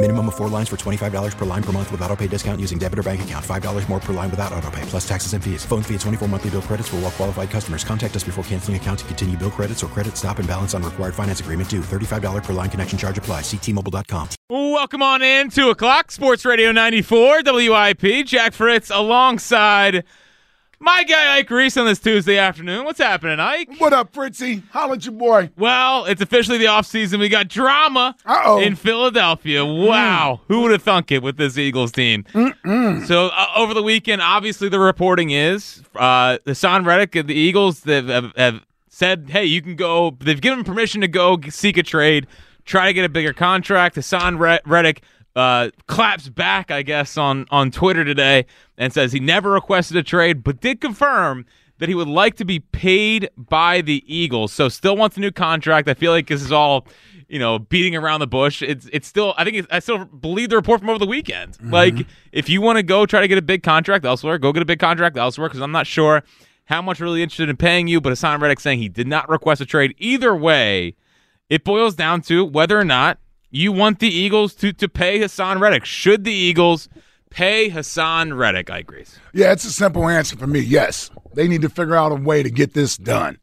Minimum of 4 lines for $25 per line per month with auto pay discount using debit or bank account. $5 more per line without auto pay, plus taxes and fees. Phone fee at 24 monthly bill credits for all well qualified customers. Contact us before canceling account to continue bill credits or credit stop and balance on required finance agreement due. $35 per line connection charge applies. See T-Mobile.com. Welcome on in. 2 o'clock, Sports Radio 94, WIP. Jack Fritz alongside my guy Ike Reese on this Tuesday afternoon. What's happening, Ike? What up, Fritzy? Holla at your boy. Well, it's officially the offseason. We got drama in Philadelphia. Wow. Who would have thunk it with this Eagles team? So over the weekend, obviously the reporting is Haason Reddick and the Eagles have said, hey, you can go. They've given permission to go seek a trade, try to get a bigger contract. Haason Reddick claps back, I guess, on Twitter today and says he never requested a trade but did confirm that he would like to be paid by the Eagles. So still wants a new contract. I feel like this is all, beating around the bush. It's still – I still believe the report from over the weekend. Mm-hmm. Like, if you want to go try to get a big contract elsewhere, go get a big contract elsewhere, because I'm not sure how much really interested in paying you. But Haason Reddick saying he did not request a trade. Either way, it boils down to whether or not you want the Eagles to pay Haason Reddick. Should the Eagles pay Haason Reddick, Ike Reese? Yeah, it's a simple answer for me, yes. They need to figure out a way to get this done.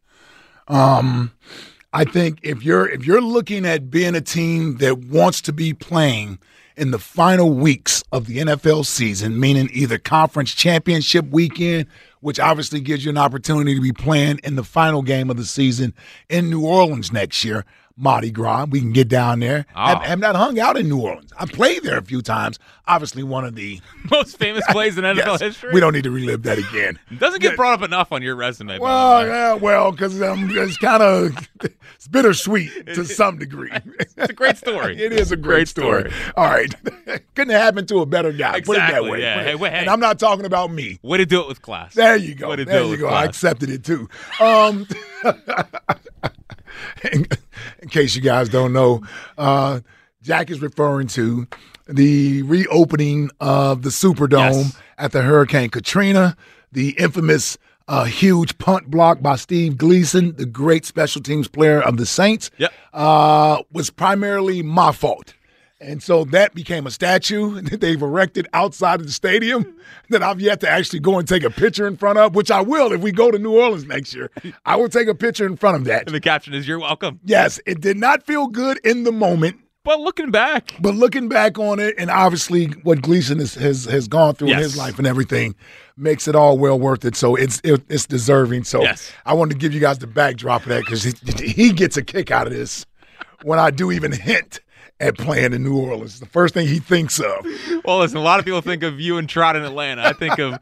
I think if you're looking at being a team that wants to be playing in the final weeks of the NFL season, meaning either conference championship weekend, which obviously gives you an opportunity to be playing in the final game of the season in New Orleans next year, Mardi Gras, we can get down there. I've not hung out in New Orleans. I played there a few times. Obviously, one of the most famous plays in NFL history. We don't need to relive that again. Doesn't get brought up enough on your resume. Well, because it's kind of bittersweet to some degree. It's a great story. It is a great story. All right. Couldn't have happened to a better guy. Exactly, put it that way. Yeah. Hey. And I'm not talking about me. Way to do it with class. There you go. Class. I accepted it, too. In case you guys don't know, Jack is referring to the reopening of the Superdome after Hurricane Katrina, the infamous huge punt block by Steve Gleason, the great special teams player of the Saints, was primarily my fault. And so that became a statue that they've erected outside of the stadium that I've yet to actually go and take a picture in front of, which I will if we go to New Orleans next year. I will take a picture in front of that. And the caption is, "You're welcome." Yes, it did not feel good in the moment. But looking back on it, and obviously what Gleason has gone through in his life and everything makes it all well worth it. So it's deserving. So I wanted to give you guys the backdrop of that because he gets a kick out of this when I do even hint at playing in New Orleans. The first thing he thinks of. Well, listen, a lot of people think of you and Trot in Atlanta. I think of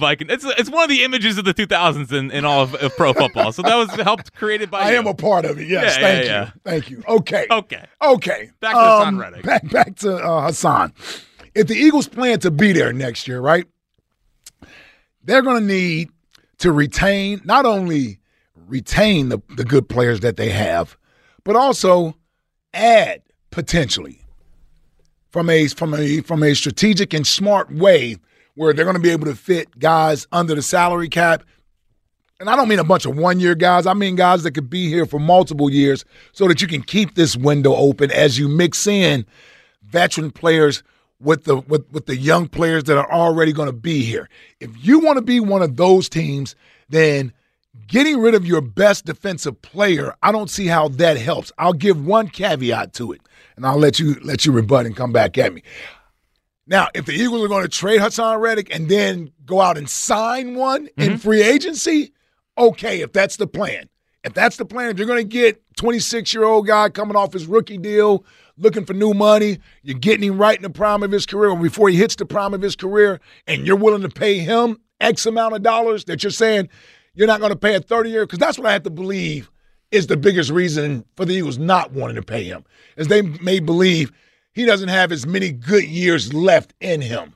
like, it's one of the images of the 2000s in all of pro football. So that was helped created by I am a part of it. Yes, thank you. Okay. Back to Haason Reddick. Back to Haason. If the Eagles plan to be there next year, right, they're going to need to not only retain the good players that they have, but also add potentially from a strategic and smart way where they're going to be able to fit guys under the salary cap. And I don't mean a bunch of one-year guys. I mean guys that could be here for multiple years so that you can keep this window open as you mix in veteran players with the young players that are already going to be here. If you want to be one of those teams, then getting rid of your best defensive player, I don't see how that helps. I'll give one caveat to it, and I'll let you rebut and come back at me. Now, if the Eagles are going to trade Haason Reddick and then go out and sign one in free agency, okay if that's the plan. If that's the plan, if you're going to get 26-year-old guy coming off his rookie deal, looking for new money, you're getting him right in the prime of his career or before he hits the prime of his career, and you're willing to pay him X amount of dollars that you're saying you're not going to pay a 30-year, because that's what I have to believe is the biggest reason for the Eagles not wanting to pay him, is they may believe he doesn't have as many good years left in him.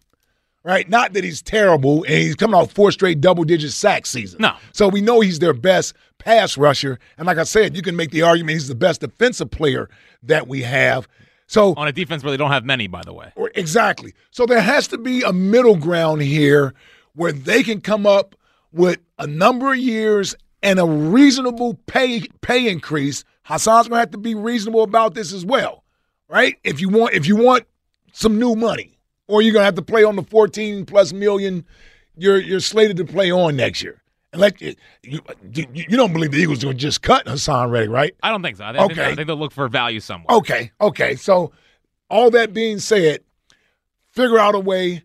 Right? Not that he's terrible, and he's coming off 4 straight double-digit sack season. No. So we know he's their best pass rusher. And like I said, you can make the argument he's the best defensive player that we have. So on a defense where they don't have many, by the way. Exactly. So there has to be a middle ground here where they can come up with a number of years and a reasonable pay increase. Hassan's going to have to be reasonable about this as well, right? If you want some new money. Or you're going to have to play on the 14-plus million you're slated to play on next year. And you don't believe the Eagles are going to just cut Haason Reddick, right? I don't think so. I think they'll look for value somewhere. Okay. So all that being said, figure out a way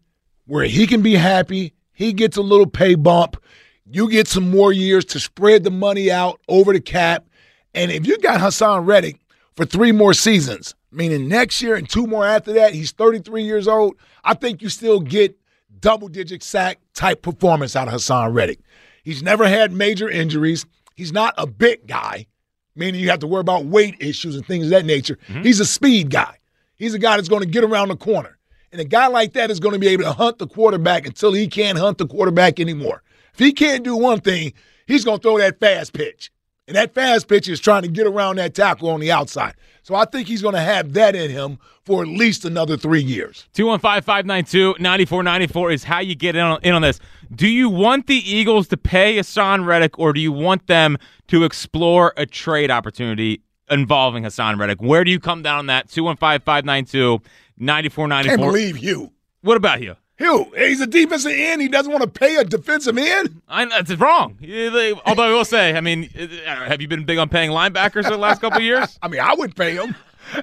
where he can be happy, he gets a little pay bump, you get some more years to spread the money out over the cap. And if you got Haason Reddick for 3 more seasons, meaning next year and 2 more after that, he's 33 years old, I think you still get double-digit sack-type performance out of Haason Reddick. He's never had major injuries. He's not a big guy, meaning you have to worry about weight issues and things of that nature. Mm-hmm. He's a speed guy. He's a guy that's going to get around the corner. And a guy like that is going to be able to hunt the quarterback until he can't hunt the quarterback anymore. If he can't do one thing, he's going to throw that fast pitch. And that fast pitch is trying to get around that tackle on the outside. So I think he's going to have that in him for at least another 3 years. 215-592-9494 is how you get in on this. Do you want the Eagles to pay Haason Reddick, or do you want them to explore a trade opportunity involving Haason Reddick? Where do you come down on that? 215-592-9494. Can't believe Hugh. What about Hugh? He's a defensive end. He doesn't want to pay a defensive end? That's wrong. Although I will say, have you been big on paying linebackers for the last couple of years? I would pay them.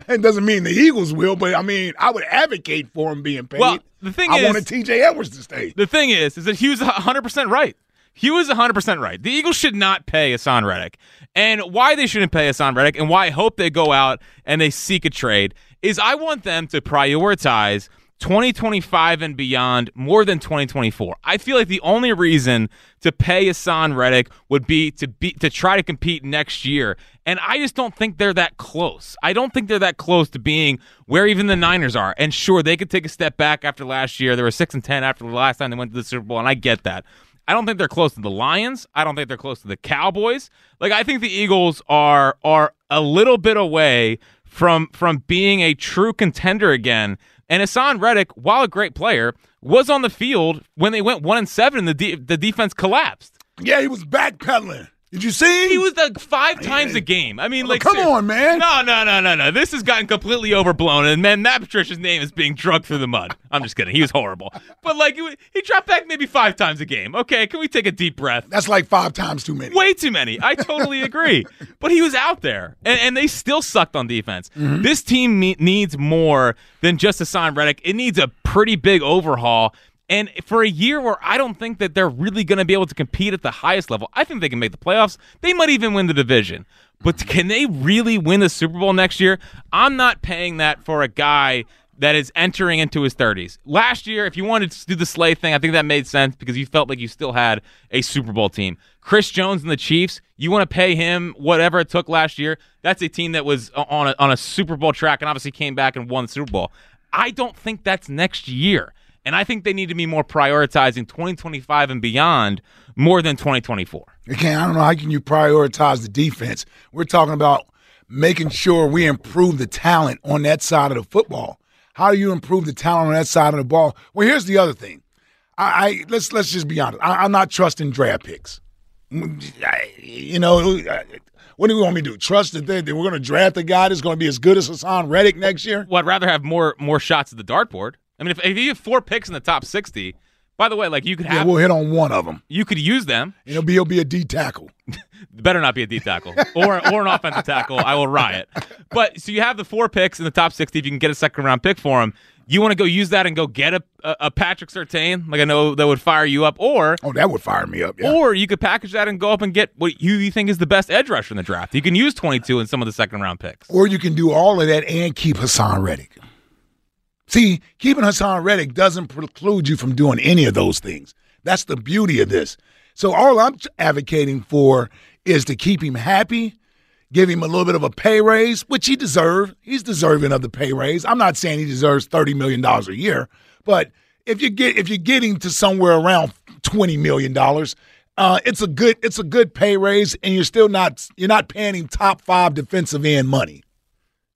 It doesn't mean the Eagles will, but, I would advocate for him being paid. Well, the thing is, I wanted T.J. Edwards to stay. The thing is that Hugh's 100% right. Hugh is 100% right. The Eagles should not pay Haason Reddick. And why they shouldn't pay Haason Reddick, and why I hope they go out and they seek a trade, is I want them to prioritize 2025 and beyond more than 2024. I feel like the only reason to pay Haason Reddick would be to try to compete next year. And I just don't think they're that close. I don't think they're that close to being where even the Niners are. And sure, they could take a step back after last year. They were 6-10 after the last time they went to the Super Bowl, and I get that. I don't think they're close to the Lions. I don't think they're close to the Cowboys. I think the Eagles are a little bit away from being a true contender again. And Haason Reddick, while a great player, was on the field when they went 1-7 and the defense collapsed. Yeah, he was backpedaling. Did you see him? He was 5 times a game. Come on, man. No. This has gotten completely overblown, and man, Matt Patricia's name is being drugged through the mud. I'm just kidding. He was horrible. But he dropped back maybe 5 times a game. Okay, can we take a deep breath? That's 5 times too many. Way too many. I totally agree. But he was out there, and they still sucked on defense. Mm-hmm. This team needs more than just Haason Reddick. It needs a pretty big overhaul. And for a year where I don't think that they're really going to be able to compete at the highest level, I think they can make the playoffs. They might even win the division. But can they really win the Super Bowl next year? I'm not paying that for a guy that is entering into his 30s. Last year, if you wanted to do the Slay thing, I think that made sense because you felt like you still had a Super Bowl team. Chris Jones and the Chiefs, you want to pay him whatever it took last year. That's a team that was on a Super Bowl track and obviously came back and won the Super Bowl. I don't think that's next year. And I think they need to be more prioritizing 2025 and beyond more than 2024. Again, I don't know how can you prioritize the defense. We're talking about making sure we improve the talent on that side of the football. How do you improve the talent on that side of the ball? Well, here's the other thing. Let's just be honest. I'm not trusting draft picks. What do you want me to do? Trust that we're going to draft a guy that's going to be as good as Haason Reddick next year? Well, I'd rather have more shots at the dartboard. If you have 4 picks in the top 60, by the way, you could have – we'll hit on one of them. You could use them. And it'll be a D tackle. Better not be a D tackle or an offensive tackle. I will riot. But so you have the 4 picks in the top 60. If you can get a second-round pick for them, you want to go use that and go get a Patrick Surtain? Like, I know that would fire you up. Or that would fire me up. Yeah. Or you could package that and go up and get what you think is the best edge rusher in the draft. You can use 22 in some of the second-round picks. Or you can do all of that and keep Haason Reddick. See, keeping Haason Reddick doesn't preclude you from doing any of those things. That's the beauty of this. So all I'm advocating for is to keep him happy, give him a little bit of a pay raise, which he deserves. He's deserving of the pay raise. I'm not saying he deserves $30 million a year, but if you're getting to somewhere around $20 million, it's a good pay raise, and you're still not paying him top five defensive end money.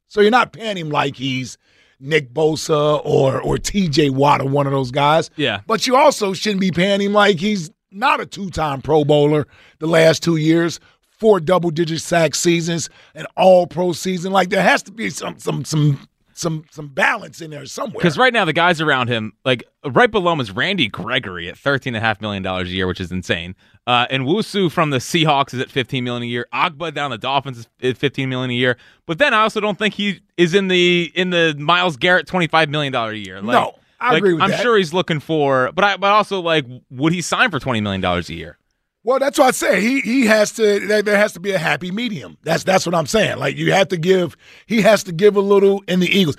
So you're not paying him like he's Nick Bosa or T.J. Watt or one of those guys. Yeah. But you also shouldn't be paying him like he's not a two-time Pro Bowler the last 2 years, 4 double-digit sack seasons, an all-pro season. Like, there has to be some balance in there somewhere. Because right now the guys around him, like right below him is Randy Gregory at $13.5 million a year, which is insane. And Wusu from the Seahawks is at $15 million a year. Ogba down the Dolphins is $15 million a year. But then I also don't think he is in the Myles Garrett $25 million a year. Like, no, I agree with that. I'm sure he's looking for, but also, like, would he sign for $20 million a year? Well, that's what I say. He has to. There has to be a happy medium. That's what I'm saying. Like, you have to give. He has to give a little in the Eagles.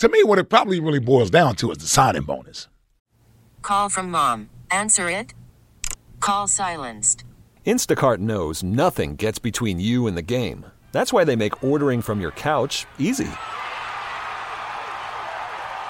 To me, what it probably really boils down to is the signing bonus. Call from mom. Answer it. Call silenced. Instacart knows nothing gets between you and the game. That's why they make ordering from your couch easy.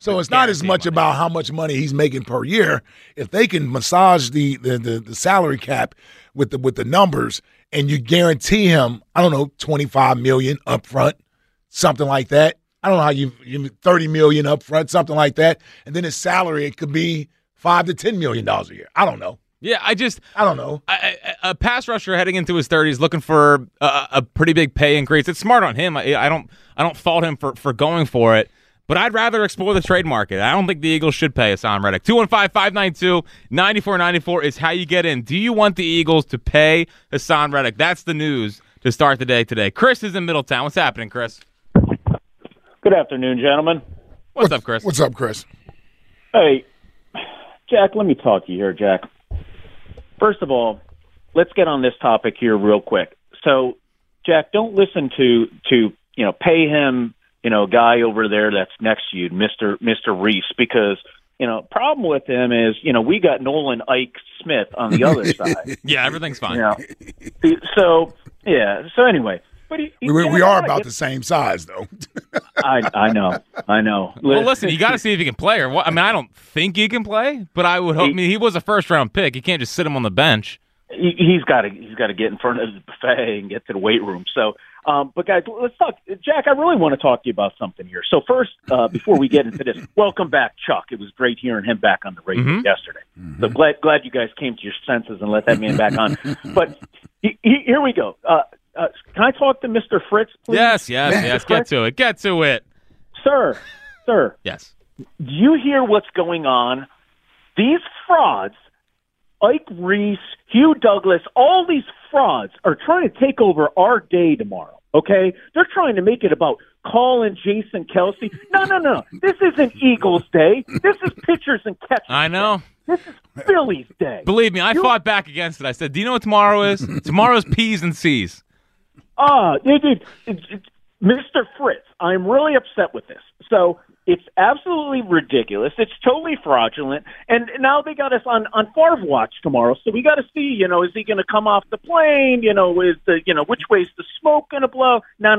So it's not as much about how much money he's making per year. If they can massage the salary cap with the numbers, and you guarantee him, I don't know, $25 million up front, something like that. I don't know how you $30 million up front, something like that. And then his salary, it could be $5 to $10 million a year. I don't know. Yeah, I don't know. A pass rusher heading into his 30s looking for a pretty big pay increase. It's smart on him. I don't fault him for going for it. But I'd rather explore the trade market. I don't think the Eagles should pay Haason Reddick. 215-592-9494 is how you get in. Do you want the Eagles to pay Haason Reddick? That's the news to start the day today. Chris is in Middletown. What's happening, Chris? Good afternoon, gentlemen. What's up, Chris? What's up, Chris? Hey, Jack, let me talk to you here, Jack. First of all, let's get on this topic here real quick. So, Jack, don't listen to pay him, guy over there that's next to you, Mr. Reese, because, problem with him is, we got Nolan Ike Smith on the other side. Yeah, everything's fine. So, yeah. So, anyway. But we are about the same size, though. I know. Well, listen, you got to see if he can play. I mean, I don't think he can play, but I would hope. He was a first-round pick. You can't just sit him on the bench. He's got to get in front of the buffet and get to the weight room. So, but guys, let's talk. Jack, I really want to talk to you about something here. So first, before we get into this, welcome back, Chuck. It was great hearing him back on the radio yesterday. So glad you guys came to your senses and let that man back on. But here we go. Can I talk to Mr. Fritz, please? Yes. Fritz? Get to it. Sir. Yes. Do you hear what's going on? These frauds, Ike Reese, Hugh Douglas, all these frauds are trying to take over our day tomorrow, okay? They're trying to make it about calling Jason Kelsey. No. This isn't Eagles Day. This is pitchers and catchers. I know. This is Phillies Day. Believe me, I fought back against it. I said, do you know what tomorrow is? Tomorrow's P's and C's. Dude, Mr. Fritz, I'm really upset with this. So it's absolutely ridiculous. It's totally fraudulent. And now they got us on Favre watch tomorrow. So we got to see, is he going to come off the plane? Which way is the smoke going to blow? No.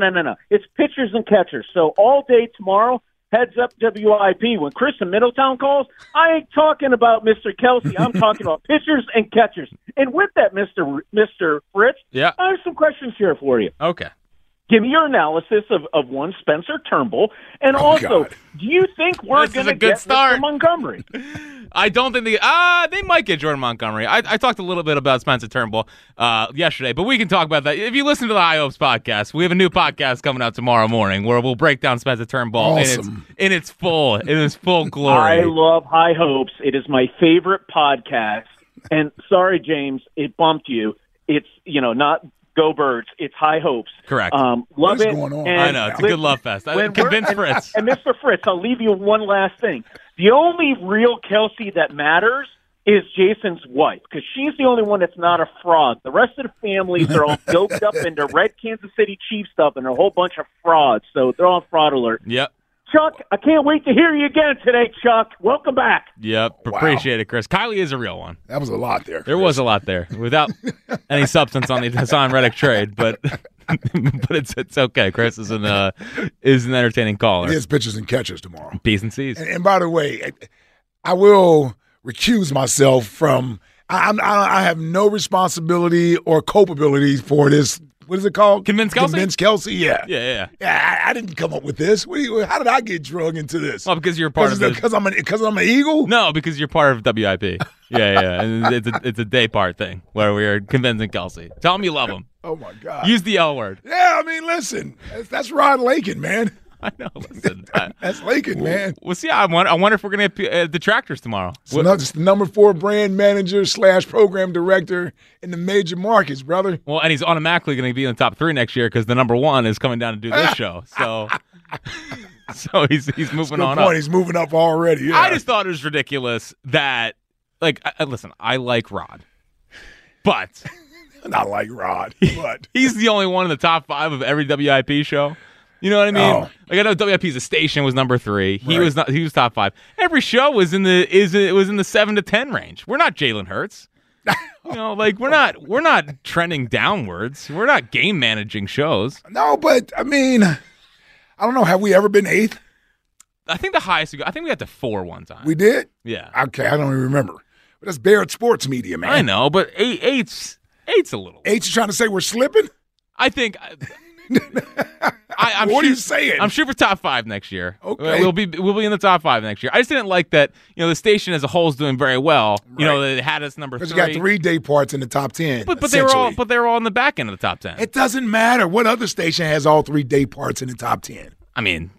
It's pitchers and catchers. So all day tomorrow, heads up WIP. When Chris in Middletown calls, I ain't talking about Mr. Kelsey. I'm talking about pitchers and catchers. And with that, Mr. Fritz, yeah. I have some questions here for you. Okay. Give me your analysis of one Spencer Turnbull, and also, God. Do you think we're going to get Jordan Montgomery? I don't think they might get Jordan Montgomery. I talked a little bit about Spencer Turnbull yesterday, but we can talk about that. If you listen to the High Hopes podcast, we have a new podcast coming out tomorrow morning where we'll break down Spencer Turnbull in its full glory. I love High Hopes. It is my favorite podcast, and sorry, James, it bumped you. It's not. Go Birds. It's High Hopes. Correct. Love it. Going on? I know. It's a good love fest. Convince Fritz. And Mr. Fritz, I'll leave you with one last thing. The only real Kelsey that matters is Jason's wife, because she's the only one that's not a fraud. The rest of the families are all doped up into red Kansas City Chiefs stuff and a whole bunch of frauds. So they're on fraud alert. Yep. Chuck, I can't wait to hear you again today, Chuck. Welcome back. Yep. Wow. Appreciate it, Chris. Kylie is a real one. That was a lot there. Chris. There was a lot there without any substance on the Haason Reddick trade, but it's okay. Chris is an entertaining caller. He has pitchers and catchers tomorrow. P's and C's. And by the way, I will recuse myself from – I have no responsibility or culpability for this – what is it called? Convince Kelsey? Convince Kelsey, yeah. Yeah, I didn't come up with this. How did I get drugged into this? Well, because you're part of this. Because I'm an Eagle? No, because you're part of WIP. Yeah. And it's a day part thing where we are convincing Kelsey. Tell him you love him. Oh, my God. Use the L word. Yeah, I mean, listen. That's Rod Lakin, man. I know. Listen, that's Lakin, man. We'll see. I wonder if we're going to have detractors tomorrow. So it's the number 4 brand manager / program director in the major markets, brother. Well, and he's automatically going to be in the top 3 next year because the number 1 is coming down to do this show. So, so he's moving on up. He's moving up already. Yeah. I just thought it was ridiculous that, listen, I like Rod, but not like Rod, but he's the only one in the top 5 of every WIP show. You know what I mean? Oh. I know WIP's station was number 3. He was not. He was top 5. Every show was in the 7 to 10 range. We're not Jalen Hurts. We're not trending downwards. We're not game managing shows. No, but I mean, I don't know. Have we ever been 8th? I think the highest we got. I think we got to 4 one time. We did. Yeah. Okay, I don't even remember. But that's Barrett Sports Media, man. I know, but 8's a little. 8's trying to say we're slipping. I think. What are you saying? I'm sure for top 5 next year. Okay, we'll be in the top 5 next year. I just didn't like that. The station as a whole is doing very well. Right. They had us number 3. Because you got 3 day parts in the top 10. But they were all in the back end of the top 10. It doesn't matter what other station has all 3 day parts in the top 10. I mean,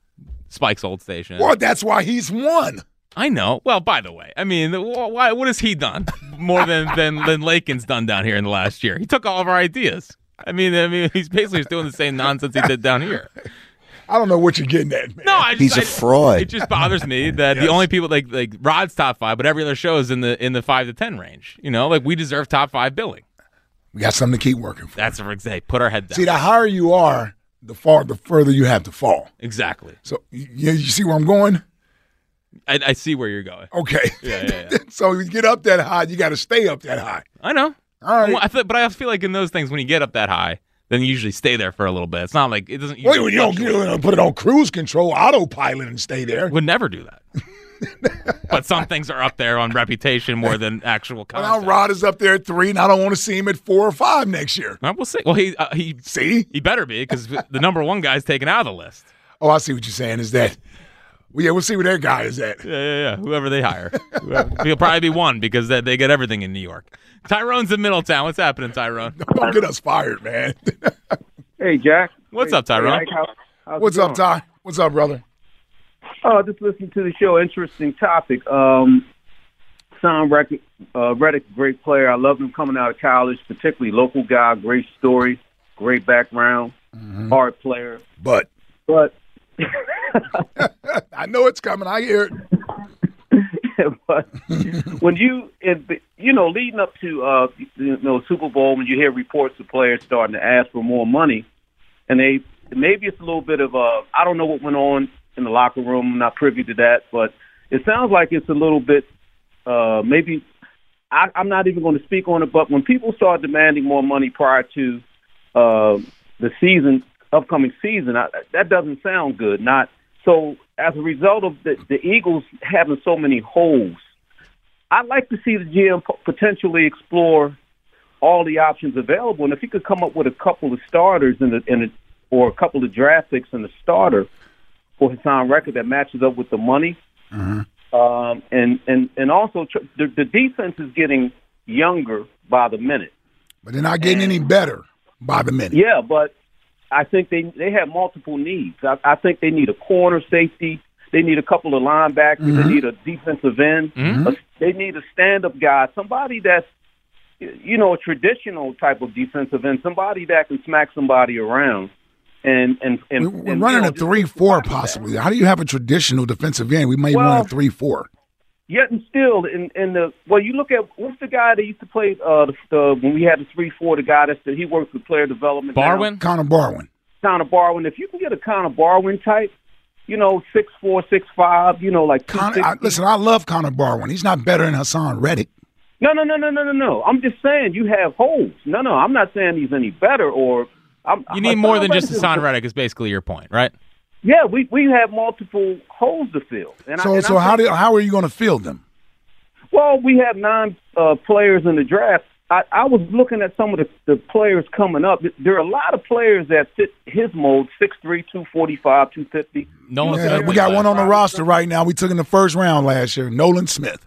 Spike's old station. Well, that's why he's won. I know. Well, by the way, I mean, why? What has he done more than Lakin's done down here in the last year? He took all of our ideas. I mean, he's basically just doing the same nonsense he did down here. I don't know what you're getting at, man. No, he's a fraud. It just bothers me that the only people like Rod's top 5, but every other show is in the 5 to 10 range. We deserve top 5 billing. We got something to keep working for. That's what I'm saying. Put our head down. See, the higher you are, the further you have to fall. Exactly. So you see where I'm going? I see where you're going. Okay. Yeah. So you get up that high, you got to stay up that high. I know. All right. Well, but I feel like in those things, when you get up that high, then you usually stay there for a little bit. It's not like it doesn't. You don't put it on cruise control, autopilot, and stay there. Would never do that. But some things are up there on reputation more than actual content. Well, now Rod is up there at 3, and I don't want to see him at 4 or 5 next year. Well, we'll see. Well, he better be, because the number 1 guy's taken out of the list. Oh, I see what you're saying. Is that? Well, yeah, we'll see where their guy is at. Yeah. Whoever they hire. He'll probably be 1 because they get everything in New York. Tyrone's in Middletown. What's happening, Tyrone? Don't get us fired, man. Hey, Jack. What's up, Tyrone? Hey, Mike, what's up, Ty? What's up, brother? Oh, just listening to the show. Interesting topic. Haason Reddick, great player. I love him coming out of college, particularly local guy, great story, great background, hard player. But I know it's coming. I hear it. But when you leading up to Super Bowl, when you hear reports of players starting to ask for more money, and they maybe it's a little bit of I don't know what went on in the locker room. I'm not privy to that, but it sounds like it's a little bit maybe. I'm not even going to speak on it, but when people start demanding more money prior to the season, upcoming season, that doesn't sound good. Not so. As a result of the Eagles having so many holes, I'd like to see the GM potentially explore all the options available. And if he could come up with a couple of starters or a couple of draft picks and a starter for Haason Reddick that matches up with the money, mm-hmm. And also the defense is getting younger by the minute, but they're not getting any better by the minute. Yeah, but I think they have multiple needs. I think they need a corner safety. They need a couple of linebackers. Mm-hmm. They need a defensive end. Mm-hmm. They need a stand-up guy, somebody that's, a traditional type of defensive end, somebody that can smack somebody around. We're running a 3-4 possibly. How do you have a traditional defensive end? We may run a 3-4. Yet and still, you look at what's the guy that used to play when we had the 3-4, the guy that he works with player development. Barwin, Connor Barwin. Connor Barwin. If you can get a Connor Barwin type, 6'4", 6'5", like Connor. I love Connor Barwin. He's not better than Haason Reddick. No. I'm just saying you have holes. No, I'm not saying he's any better or. You need more than just Haason Reddick is basically your point, right? Yeah, we have multiple holes to fill. How are you going to fill them? Well, we have 9 players in the draft. I was looking at some of the players coming up. There are a lot of players that fit his mold, 6'3", 245, 250. We got one on the roster right now. We took in the first round last year, Nolan Smith.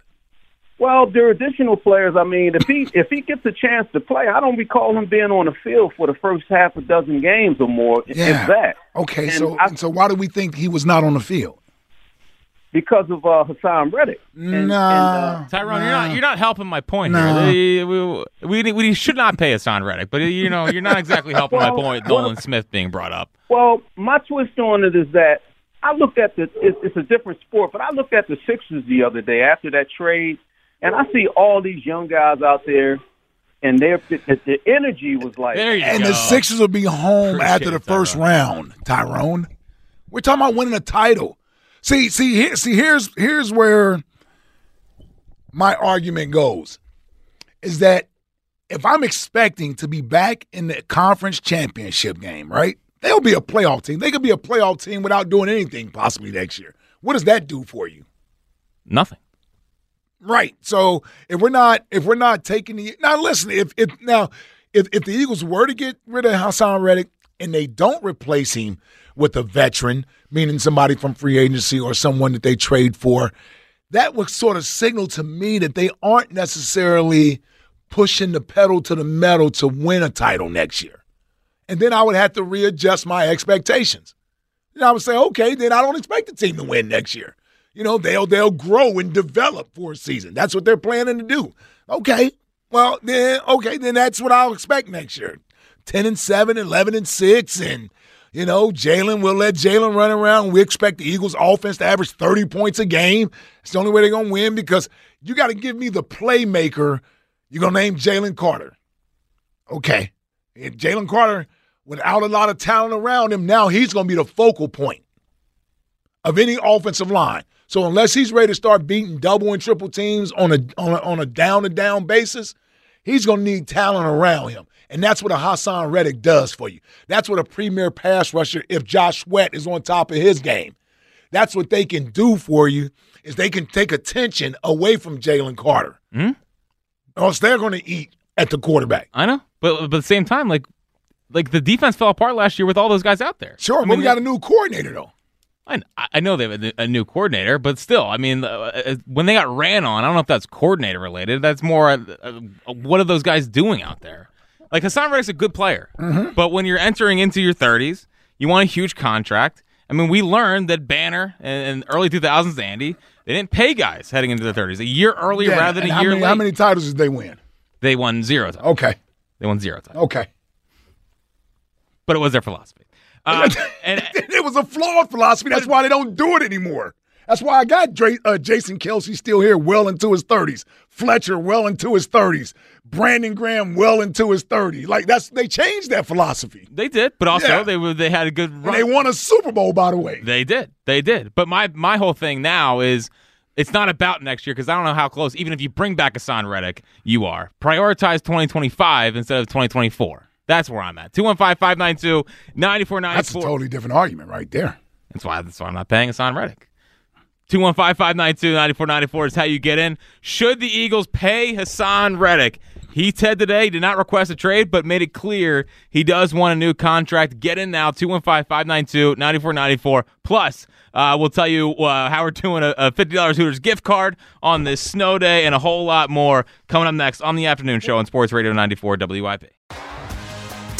Well, there are additional players. I mean, if he gets a chance to play, I don't recall him being on the field for the first half a dozen games or more. Yeah. If that. Okay. So why do we think he was not on the field? Because of Haason Reddick. Tyrone, you're not helping my point here. We should not pay Haason Reddick, but you're not exactly helping my point. Nolan Smith being brought up. Well, my twist on it is that I looked at it's a different sport, but I looked at the Sixers the other day after that trade. And I see all these young guys out there, and their energy was like. There you and go. The Sixers will be home after the first round, Tyrone. We're talking about winning a title. Here's where my argument goes, is that if I'm expecting to be back in the conference championship game, right? They'll be a playoff team. They could be a playoff team without doing anything possibly next year. What does that do for you? Nothing. Right. So if we're not taking the now listen, if the Eagles were to get rid of Haason Reddick and they don't replace him with a veteran, meaning somebody from free agency or someone that they trade for, that would sort of signal to me that they aren't necessarily pushing the pedal to the metal to win a title next year. And then I would have to readjust my expectations. And I would say, okay, then I don't expect the team to win next year. They'll grow and develop for a season. That's what they're planning to do. Okay, well, then that's what I'll expect next year. 10-7, 11-6, and, Jalen, we'll let Jalen run around. We expect the Eagles offense to average 30 points a game. It's the only way they're going to win because you got to give me the playmaker. You're going to name Jalen Carter. Okay. If Jalen Carter, without a lot of talent around him, now he's going to be the focal point of any offensive line. So unless he's ready to start beating double and triple teams on a down-to-down basis, he's going to need talent around him. And that's what a Haason Reddick does for you. That's what a premier pass rusher, if Josh Sweat is on top of his game, that's what they can do for you is they can take attention away from Jalen Carter. Mm-hmm. Or else they're going to eat at the quarterback. I know. But at the same time, like the defense fell apart last year with all those guys out there. Sure, but we got a new coordinator, though. I know they have a new coordinator, but still, I mean, when they got ran on, I don't know if that's coordinator related. That's more what are those guys doing out there? Like, Haason Reddick's a good player, mm-hmm. but when you're entering into your 30s, you want a huge contract. I mean, we learned that Banner and early 2000s Andy, they didn't pay guys heading into their 30s. A year earlier rather than a year late. How many titles did they win? They won 0 titles. Okay. But it was their philosophy. And it was a flawed philosophy. That's why they don't do it anymore. That's why I got Jason Kelsey still here well into his 30s. Fletcher well into his 30s. Brandon Graham well into his 30s. Like, they changed that philosophy. They did, but also they had a good run. And they won a Super Bowl, by the way. They did. But my whole thing now is it's not about next year because I don't know how close, even if you bring back Haason Reddick, you are. Prioritize 2025 instead of 2024. That's where I'm at. 215-592-9494. That's a totally different argument right there. That's why I'm not paying Haason Reddick. 215-592-9494 is how you get in. Should the Eagles pay Haason Reddick? He said today he did not request a trade, but made it clear he does want a new contract. Get in now, 215-592-9494. Plus, we'll tell you how we're doing a $50 Hooters gift card on this snow day and a whole lot more coming up next on the afternoon show on Sports Radio 94 WIP.